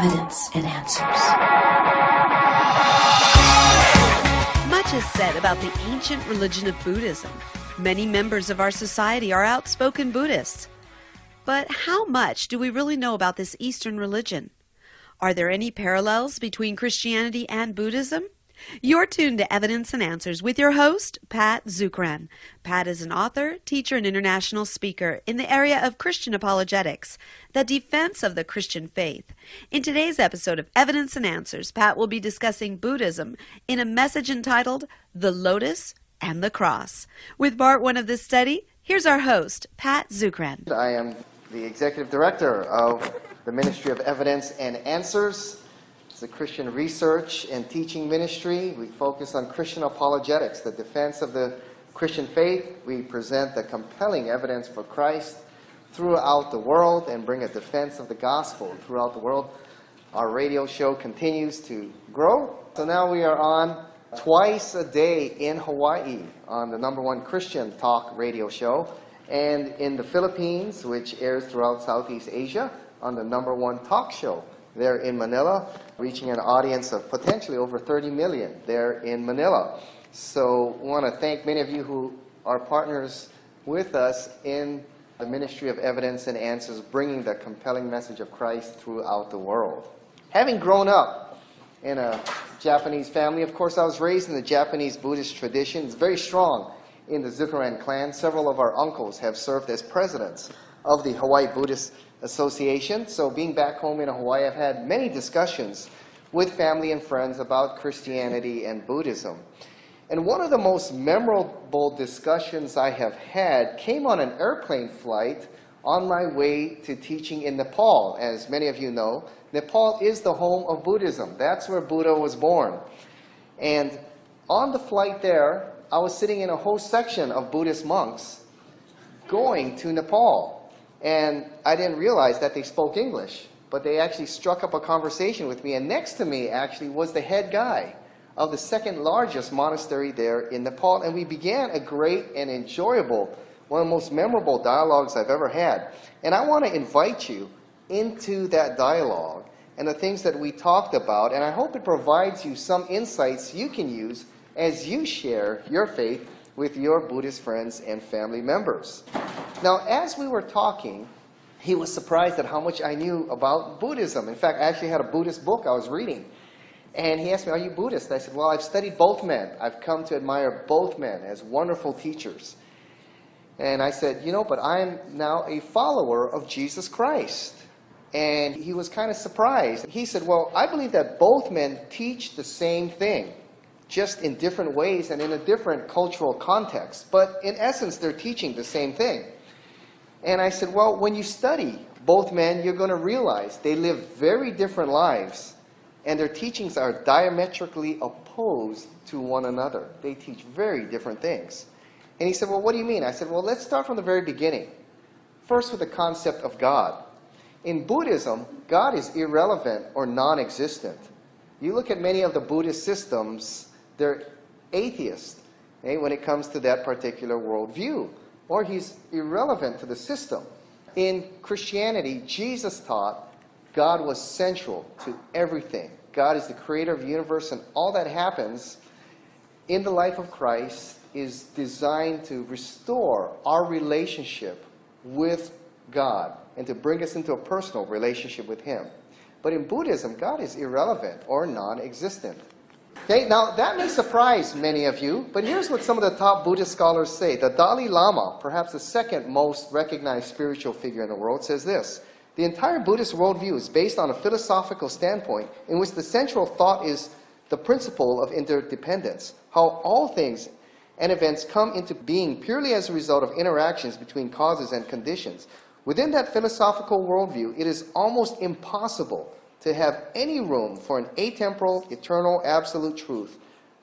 Evidence and Answers. Much is said about the ancient religion of Buddhism. Many members of our society are outspoken Buddhists. But how much do we really know about this Eastern religion? Are there any parallels between Christianity and Buddhism? You're tuned to Evidence and Answers with your host, Pat Zukran. Pat is an author, teacher, and international speaker in the area of Christian apologetics, the defense of the Christian faith. In today's episode of Evidence and Answers, Pat will be discussing Buddhism in a message entitled, The Lotus and the Cross. With part one of this study, here's our host, Pat Zukran. I am the executive director of the Ministry of Evidence and Answers. It's a Christian research and teaching ministry. We focus on Christian apologetics, the defense of the Christian faith. We present the compelling evidence for Christ throughout the world and bring a defense of the gospel throughout the world. Our radio show continues to grow. So now we are on twice a day in Hawaii on the #1 Christian talk radio show, and in the Philippines, which airs throughout Southeast Asia, on the #1 talk show there in Manila, reaching an audience of potentially over 30 million there in Manila. So we want to thank many of you who are partners with us in the Ministry of Evidence and Answers, bringing the compelling message of Christ throughout the world. Having grown up in a Japanese family, of course I was raised in the Japanese Buddhist tradition. It's very strong in the Zukran clan. Several of our uncles have served as presidents of the Hawaii Buddhist Association. So being back home in Hawaii, I've had many discussions with family and friends about Christianity and Buddhism. And one of the most memorable discussions I have had came on an airplane flight on my way to teaching in Nepal. As many of you know, Nepal is the home of Buddhism. That's where Buddha was born. And on the flight there, I was sitting in a whole section of Buddhist monks going to Nepal. And I didn't realize that they spoke English, but they actually struck up a conversation with me. And next to me actually was the head guy of the second largest monastery there in Nepal. And we began a great and enjoyable, one of the most memorable dialogues I've ever had. And I want to invite you into that dialogue and the things that we talked about. And I hope it provides you some insights you can use as you share your faith with your Buddhist friends and family members. Now, as we were talking, he was surprised at how much I knew about Buddhism. In fact, I actually had a Buddhist book I was reading. And he asked me, are you Buddhist? I said, well, I've studied both men. I've come to admire both men as wonderful teachers. And I said, you know, but I am now a follower of Jesus Christ. And he was kind of surprised. He said, well, I believe that both men teach the same thing, just in different ways and in a different cultural context. But in essence, they're teaching the same thing. And I said, well, when you study both men, you're going to realize they live very different lives, and their teachings are diametrically opposed to one another. They teach very different things. And he said, well, what do you mean? I said, well, let's start from the very beginning. First with the concept of God. In Buddhism, God is irrelevant or non-existent. You look at many of the Buddhist systems, they're atheist, okay, when it comes to that particular worldview, or he's irrelevant to the system. In Christianity, Jesus taught God was central to everything. God is the creator of the universe, and all that happens in the life of Christ is designed to restore our relationship with God and to bring us into a personal relationship with him. But in Buddhism, God is irrelevant or non-existent. Okay, now that may surprise many of you, but here's what some of the top Buddhist scholars say. The Dalai Lama, perhaps the second most recognized spiritual figure in the world, says this: the entire Buddhist worldview is based on a philosophical standpoint in which the central thought is the principle of interdependence, how all things and events come into being purely as a result of interactions between causes and conditions. Within that philosophical worldview, it is almost impossible to have any room for an atemporal, eternal, absolute truth,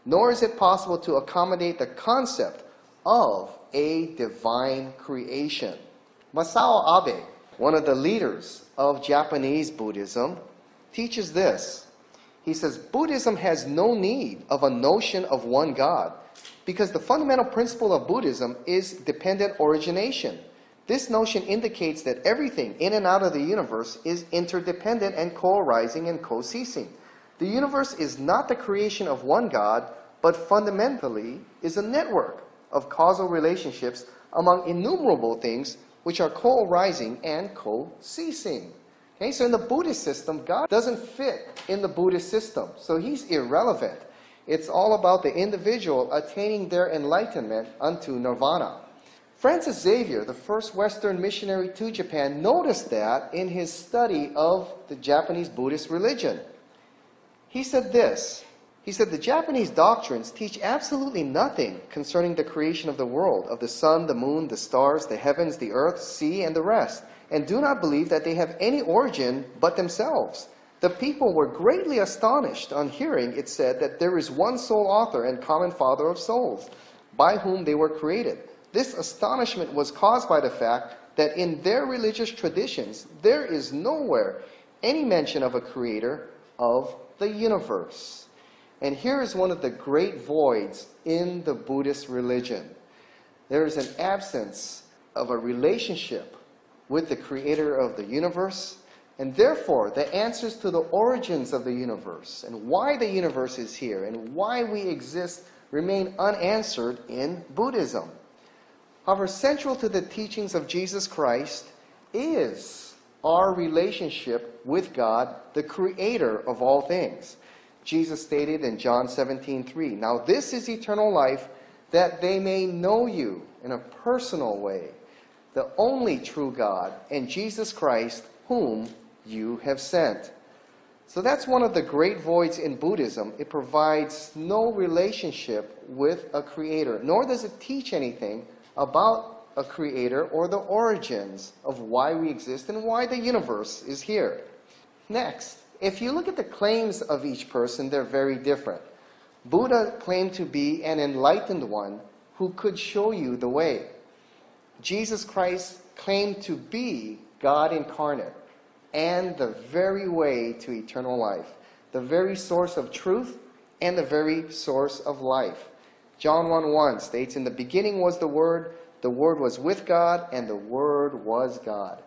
nor is it possible to accommodate the concept of a divine creation. Masao Abe, one of the leaders of Japanese Buddhism, teaches this. He says, Buddhism has no need of a notion of one God, because the fundamental principle of Buddhism is dependent origination. This notion indicates that everything in and out of the universe is interdependent and co-arising and co-ceasing. The universe is not the creation of one God, but fundamentally is a network of causal relationships among innumerable things which are co-arising and co-ceasing. Okay, so in the Buddhist system, God doesn't fit in the Buddhist system, so he's irrelevant. It's all about the individual attaining their enlightenment unto nirvana. Francis Xavier, the first Western missionary to Japan, noticed that in his study of the Japanese Buddhist religion. He said this, he said, the Japanese doctrines teach absolutely nothing concerning the creation of the world, of the sun, the moon, the stars, the heavens, the earth, sea, and the rest, and do not believe that they have any origin but themselves. The people were greatly astonished on hearing it said that there is one sole author and common father of souls, by whom they were created. This astonishment was caused by the fact that in their religious traditions, there is nowhere any mention of a creator of the universe. And here is one of the great voids in the Buddhist religion. There is an absence of a relationship with the creator of the universe, and therefore the answers to the origins of the universe and why the universe is here and why we exist remain unanswered in Buddhism. However, central to the teachings of Jesus Christ is our relationship with God, the creator of all things. Jesus stated in John 17:3, "Now this is eternal life, that they may know you in a personal way, the only true God, and Jesus Christ, whom you have sent." So that's one of the great voids in Buddhism. It provides no relationship with a creator, nor does it teach anything about a creator or the origins of why we exist and why the universe is here. Next, if you look at the claims of each person, they're very different. Buddha claimed to be an enlightened one who could show you the way. Jesus Christ claimed to be God incarnate and the very way to eternal life, the very source of truth and the very source of life. John 1:1 states, "In the beginning was the Word was with God, and the Word was God."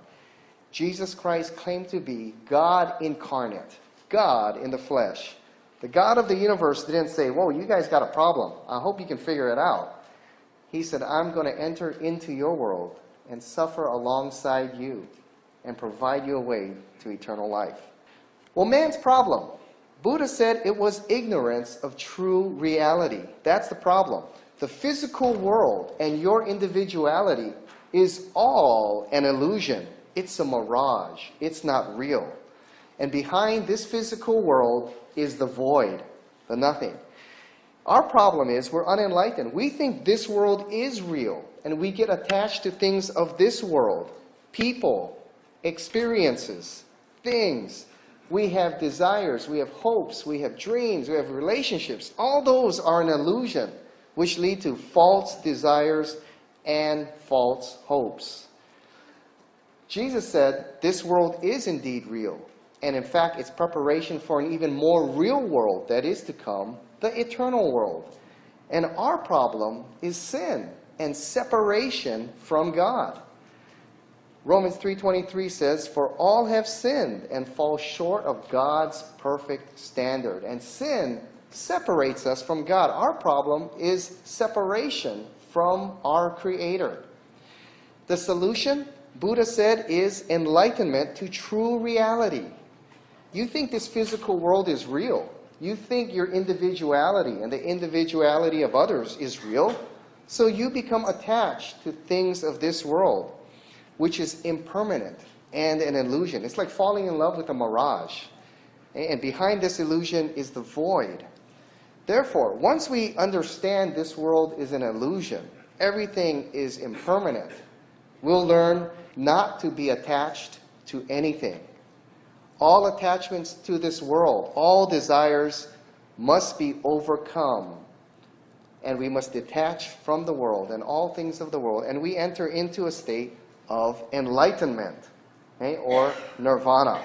Jesus Christ claimed to be God incarnate, God in the flesh. The God of the universe didn't say, "Whoa, you guys got a problem. I hope you can figure it out." He said, "I'm going to enter into your world and suffer alongside you and provide you a way to eternal life." Well, man's problem. Buddha said it was ignorance of true reality. That's the problem. The physical world and your individuality is all an illusion. It's a mirage. It's not real. And behind this physical world is the void, the nothing. Our problem is we're unenlightened. We think this world is real, and we get attached to things of this world, people, experiences, things. We have desires, we have hopes, we have dreams, we have relationships. All those are an illusion, which lead to false desires and false hopes. Jesus said this world is indeed real, and in fact, it's preparation for an even more real world that is to come, the eternal world. And our problem is sin and separation from God. Romans 3:23 says, "For all have sinned and fall short of God's perfect standard." And sin separates us from God. Our problem is separation from our Creator. The solution, Buddha said, is enlightenment to true reality. You think this physical world is real. You think your individuality and the individuality of others is real, so you become attached to things of this world, which is impermanent and an illusion. It's like falling in love with a mirage. And behind this illusion is the void. Therefore, once we understand this world is an illusion, everything is impermanent, we'll learn not to be attached to anything. All attachments to this world, all desires must be overcome. And we must detach from the world and all things of the world. And we enter into a state of enlightenment, okay, or nirvana,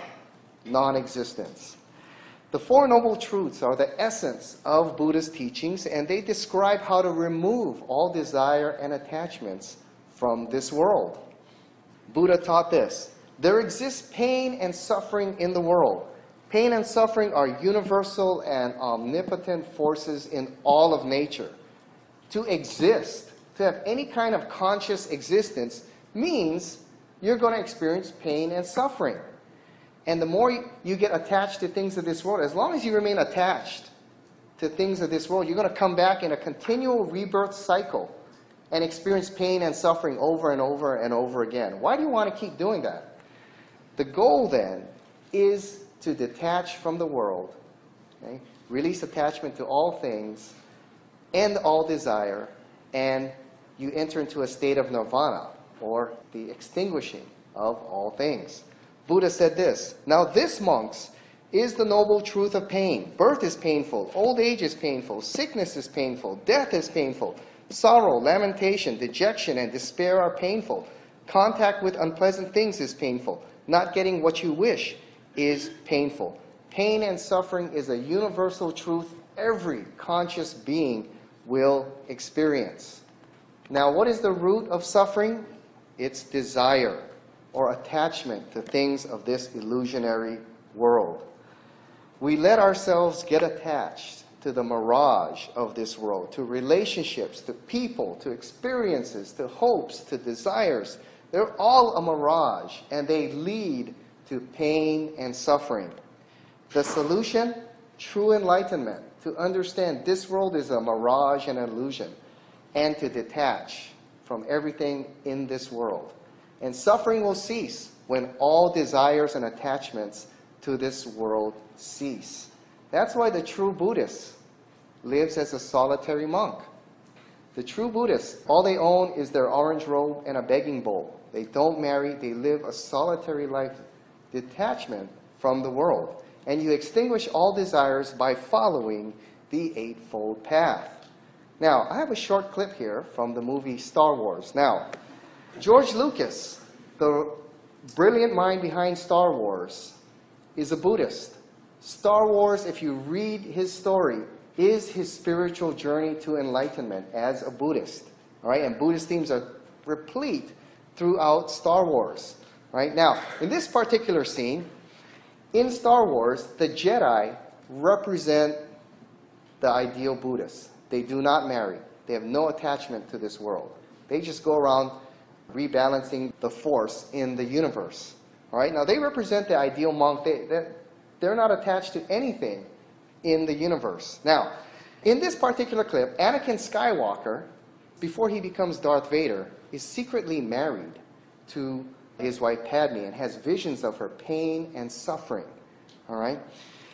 non-existence. The Four Noble Truths are the essence of Buddha's teachings, and they describe how to remove all desire and attachments from this world. Buddha taught this. There exists pain and suffering in the world. Pain and suffering are universal and omnipotent forces in all of nature. To exist, to have any kind of conscious existence, means you're going to experience pain and suffering. And the more you get attached to things of this world, as long as you remain attached to things of this world, you're going to come back in a continual rebirth cycle and experience pain and suffering over and over and over again. Why do you want to keep doing that? The goal then is to detach from the world, okay? Release attachment to all things, end all desire, and you enter into a state of nirvana, or the extinguishing of all things. Buddha said this, "Now this, monks, is the noble truth of pain. Birth is painful, old age is painful, sickness is painful, death is painful, sorrow, lamentation, dejection, and despair are painful. Contact with unpleasant things is painful. Not getting what you wish is painful." Pain and suffering is a universal truth every conscious being will experience. Now, what is the root of suffering? It's desire, or attachment to things of this illusionary world. We let ourselves get attached to the mirage of this world, to relationships, to people, to experiences, to hopes, to desires. They're all a mirage, and they lead to pain and suffering. The solution? True enlightenment, to understand this world is a mirage and an illusion, and to detach from everything in this world. And suffering will cease when all desires and attachments to this world cease. That's why the true Buddhist lives as a solitary monk. The true Buddhists, all they own is their orange robe and a begging bowl. They don't marry, they live a solitary life, detachment from the world. And you extinguish all desires by following the Eightfold Path. Now, I have a short clip here from the movie Star Wars. Now, George Lucas, the brilliant mind behind Star Wars, is a Buddhist. Star Wars, if you read his story, is his spiritual journey to enlightenment as a Buddhist. All right? And Buddhist themes are replete throughout Star Wars. Right? Now, in this particular scene, in Star Wars, the Jedi represent the ideal Buddhists. They do not marry. They have no attachment to this world. They just go around rebalancing the force in the universe. All right? Now, they represent the ideal monk. They're not attached to anything in the universe. Now, in this particular clip, Anakin Skywalker, before he becomes Darth Vader, is secretly married to his wife Padme and has visions of her pain and suffering. All right?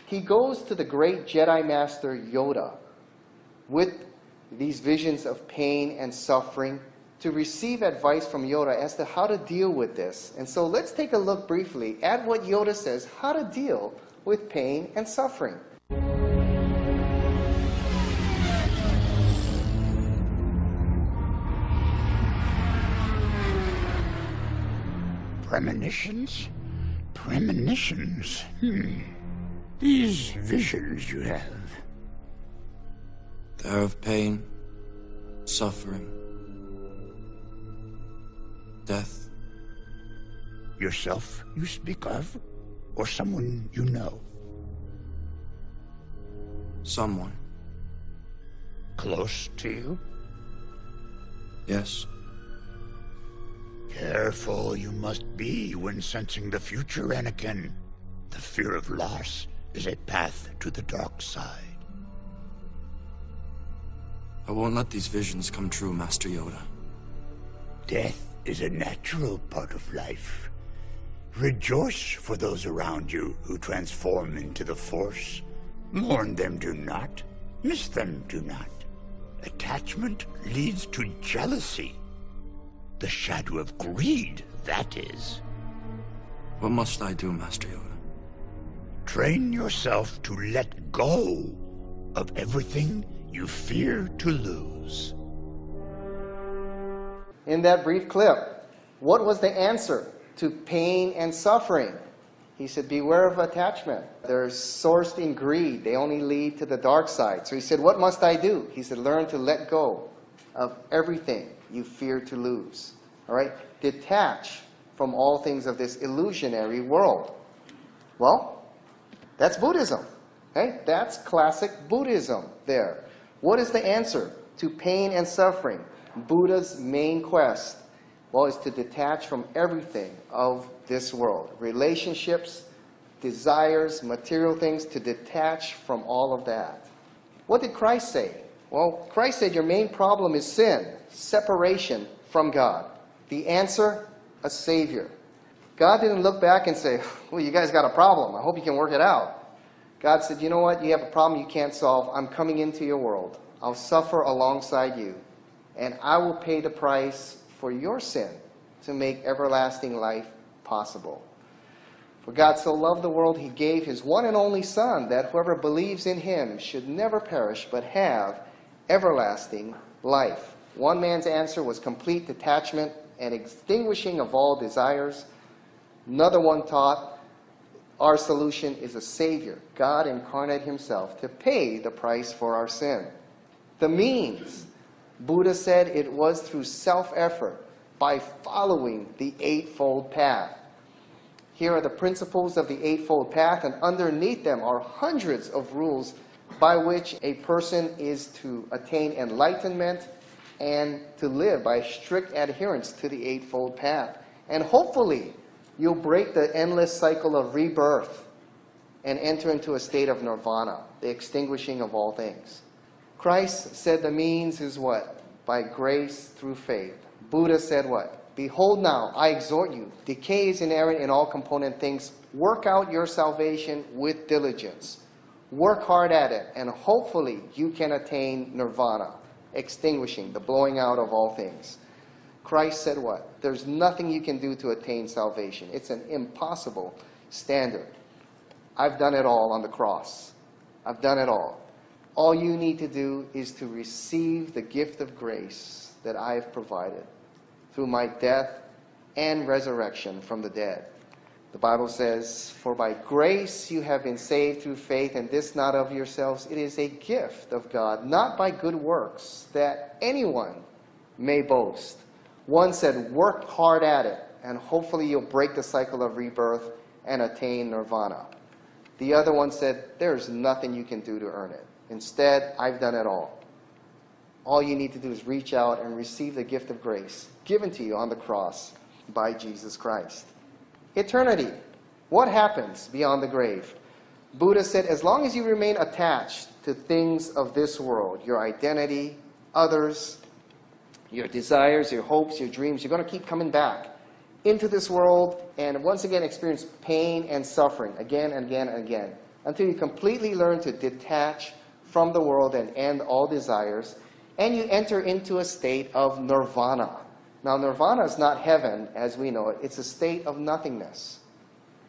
He goes to the great Jedi Master Yoda with these visions of pain and suffering to receive advice from Yoda as to how to deal with this. And so let's take a look briefly at what Yoda says, how to deal with pain and suffering. Premonitions? Premonitions? These visions you have. They're of pain, suffering, death. Yourself you speak of, or someone you know? Someone. Close to you? Yes. Careful you must be when sensing the future, Anakin. The fear of loss is a path to the dark side. I won't let these visions come true, Master Yoda. Death is a natural part of life. Rejoice for those around you who transform into the Force. Mourn them do not, miss them do not. Attachment leads to jealousy. The shadow of greed, that is. What must I do, Master Yoda? Train yourself to let go of everything you fear to lose. In that brief clip, what was the answer to pain and suffering? He said, beware of attachment. They're sourced in greed. They only lead to the dark side. So he said, what must I do? He said, learn to let go of everything you fear to lose. All right? Detach from all things of this illusionary world. Well, that's Buddhism. Okay? That's classic Buddhism there. What is the answer to pain and suffering? Buddha's main quest, well, is to detach from everything of this world. Relationships, desires, material things, to detach from all of that. What did Christ say? Well, Christ said your main problem is sin, separation from God. The answer, a Savior. God didn't look back and say, well, you guys got a problem. I hope you can work it out. God said, you know what? You have a problem you can't solve. I'm coming into your world. I'll suffer alongside you. And I will pay the price for your sin to make everlasting life possible. For God so loved the world, He gave His one and only Son, that whoever believes in Him should never perish, but have everlasting life. One man's answer was complete detachment and extinguishing of all desires. Another one taught, our solution is a Savior, God incarnate Himself, to pay the price for our sin. The means, Buddha said it was through self-effort, by following the Eightfold Path. Here are the principles of the Eightfold Path, and underneath them are hundreds of rules by which a person is to attain enlightenment and to live by strict adherence to the Eightfold Path. And hopefully, you'll break the endless cycle of rebirth and enter into a state of nirvana, the extinguishing of all things. Christ said the means is what? By grace through faith. Buddha said what? Behold now, I exhort you, decay is inherent in all component things. Work out your salvation with diligence. Work hard at it, and hopefully you can attain nirvana, extinguishing, the blowing out of all things. Christ said what? There's nothing you can do to attain salvation. It's an impossible standard. I've done it all on the cross. I've done it all. All you need to do is to receive the gift of grace that I have provided through my death and resurrection from the dead. The Bible says, for by grace you have been saved through faith, and this not of yourselves. It is a gift of God, not by good works, that anyone may boast. One said, work hard at it, and hopefully you'll break the cycle of rebirth and attain nirvana. The other one said, there's nothing you can do to earn it. Instead, I've done it all. All you need to do is reach out and receive the gift of grace given to you on the cross by Jesus Christ. Eternity. What happens beyond the grave? Buddha said, as long as you remain attached to things of this world, your identity, others, your desires, your hopes, your dreams, you're going to keep coming back into this world and once again experience pain and suffering again and again and again, until you completely learn to detach from the world and end all desires, and you enter into a state of nirvana. Now, nirvana is not heaven as we know it. It's a state of nothingness.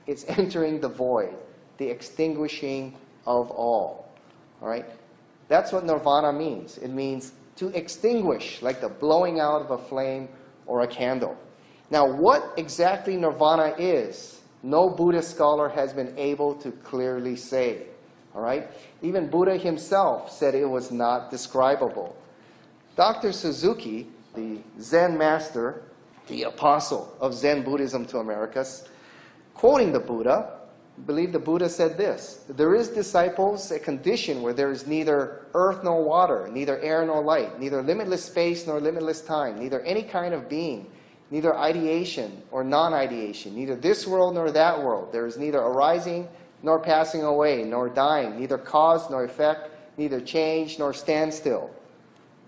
It's entering the void, the extinguishing of all. All right? That's what nirvana means. It means to extinguish, like the blowing out of a flame or a candle. Now, what exactly nirvana is, no Buddhist scholar has been able to clearly say. All right? Even Buddha himself said it was not describable. Dr. Suzuki, the Zen master, the apostle of Zen Buddhism to America, quoting the Buddha, I believe the Buddha said this, there is, disciples, a condition where there is neither earth nor water, neither air nor light, neither limitless space nor limitless time, neither any kind of being, neither ideation or non-ideation, neither this world nor that world. There is neither arising nor passing away, nor dying, neither cause nor effect, neither change nor standstill.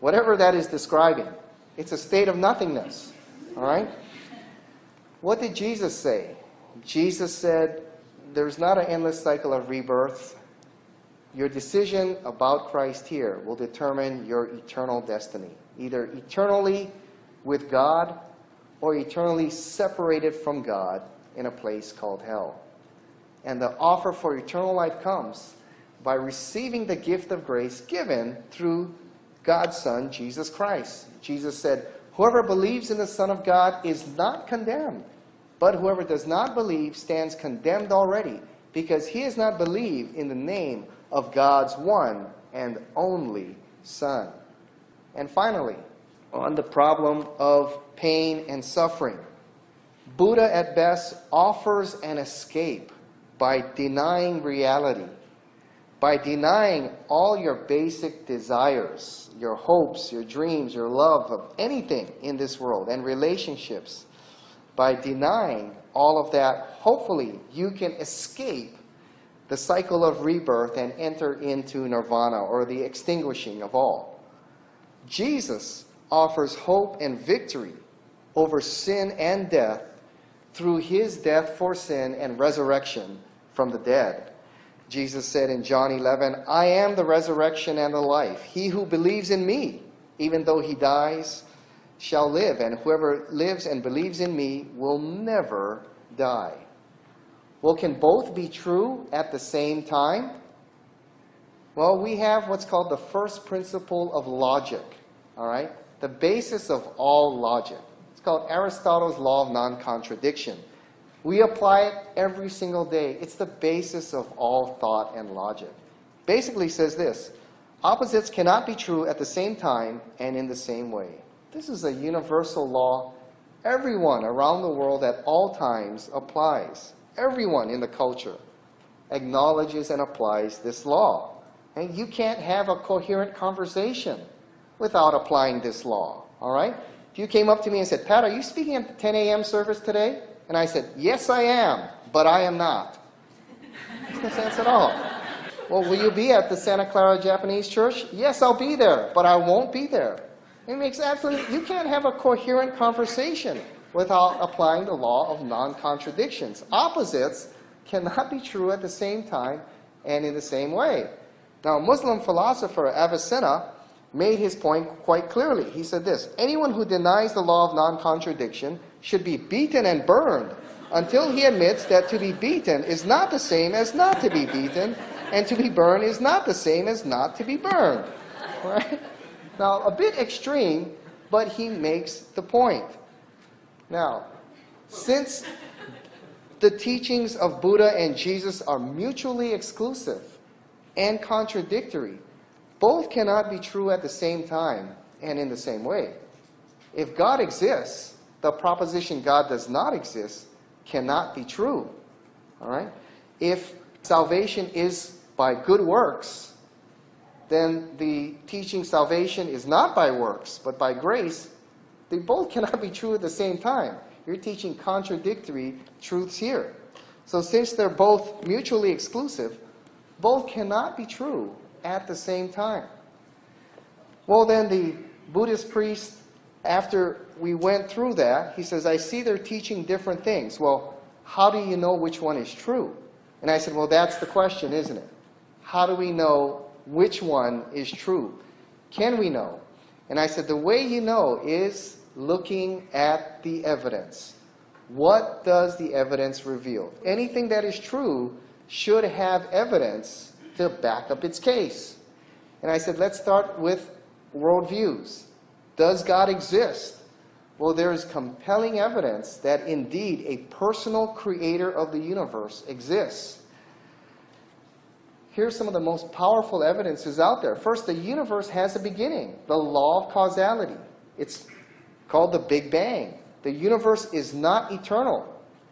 Whatever that is describing, it's a state of nothingness. All right? What did Jesus say? Jesus said, there's not an endless cycle of rebirth. Your decision about Christ here will determine your eternal destiny, either eternally with God or eternally separated from God in a place called hell. And the offer for eternal life comes by receiving the gift of grace given through God's Son, Jesus Christ. Jesus said, whoever believes in the Son of God is not condemned, but whoever does not believe stands condemned already, because he has not believed in the name of God's one and only Son. And finally, on the problem of pain and suffering, Buddha at best offers an escape by denying reality, by denying all your basic desires, your hopes, your dreams, your love of anything in this world and relationships. By denying all of that, hopefully you can escape the cycle of rebirth and enter into nirvana, or the extinguishing of all. Jesus offers hope and victory over sin and death through his death for sin and resurrection from the dead. Jesus said in John 11, "I am the resurrection and the life. He who believes in me, even though he dies, shall live, and whoever lives and believes in me will never die." Well, can both be true at the same time? Well, we have what's called the first principle of logic, all right? The basis of all logic. It's called Aristotle's law of non-contradiction. We apply it every single day. It's the basis of all thought and logic. Basically says this: opposites cannot be true at the same time and in the same way. This is a universal law. Everyone around the world at all times applies. Everyone in the culture acknowledges and applies this law. And you can't have a coherent conversation without applying this law, all right? If you came up to me and said, "Pat, are you speaking at the 10 a.m. service today?" And I said, "Yes, I am, but I am not." There's no sense at all. "Well, will you be at the Santa Clara Japanese Church?" "Yes, I'll be there, but I won't be there." It makes absolutely, you can't have a coherent conversation without applying the law of non-contradictions. Opposites cannot be true at the same time and in the same way. Now, Muslim philosopher Avicenna made his point quite clearly. He said this: anyone who denies the law of non-contradiction should be beaten and burned until he admits that to be beaten is not the same as not to be beaten, and to be burned is not the same as not to be burned. Right? Now, a bit extreme, but he makes the point. Now, since the teachings of Buddha and Jesus are mutually exclusive and contradictory, both cannot be true at the same time and in the same way. If God exists, the proposition God does not exist cannot be true. All right? If salvation is by good works, then the teaching salvation is not by works, but by grace. They both cannot be true at the same time. You're teaching contradictory truths here. So since they're both mutually exclusive, both cannot be true at the same time. Well, then the Buddhist priest, after we went through that, he says, "I see they're teaching different things. Well, how do you know which one is true?" And I said, well, that's the question, isn't it? How do we know which one is true? Can we know? And I said, the way you know is looking at the evidence. What does the evidence reveal? Anything that is true should have evidence to back up its case. And I said, let's start with worldviews. Does God exist? Well, there is compelling evidence that indeed a personal creator of the universe exists. Here's some of the most powerful evidences out there. First, the universe has a beginning, the law of causality. It's called the Big Bang. The universe is not eternal,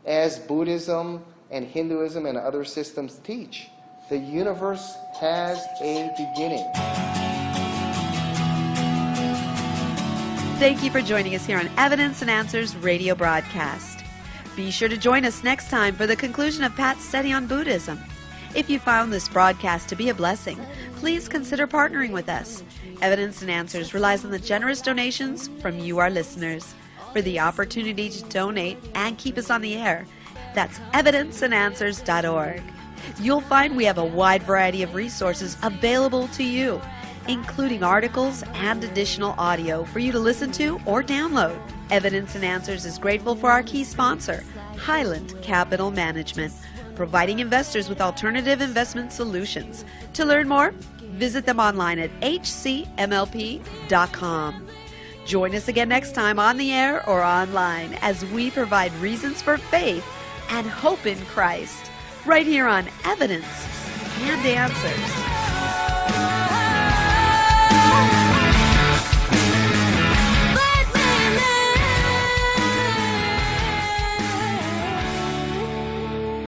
as Buddhism and Hinduism and other systems teach. The universe has a beginning. Thank you for joining us here on Evidence and Answers radio broadcast. Be sure to join us next time for the conclusion of Pat's study on Buddhism. If you found this broadcast to be a blessing, please consider partnering with us. Evidence and Answers relies on the generous donations from you, our listeners. For the opportunity to donate and keep us on the air, that's evidenceandanswers.org. You'll find we have a wide variety of resources available to you, including articles and additional audio for you to listen to or download. Evidence and Answers is grateful for our key sponsor, Highland Capital Management, providing investors with alternative investment solutions. To learn more, visit them online at hcmlp.com. Join us again next time on the air or online as we provide reasons for faith and hope in Christ, right here on Evidence and Answers.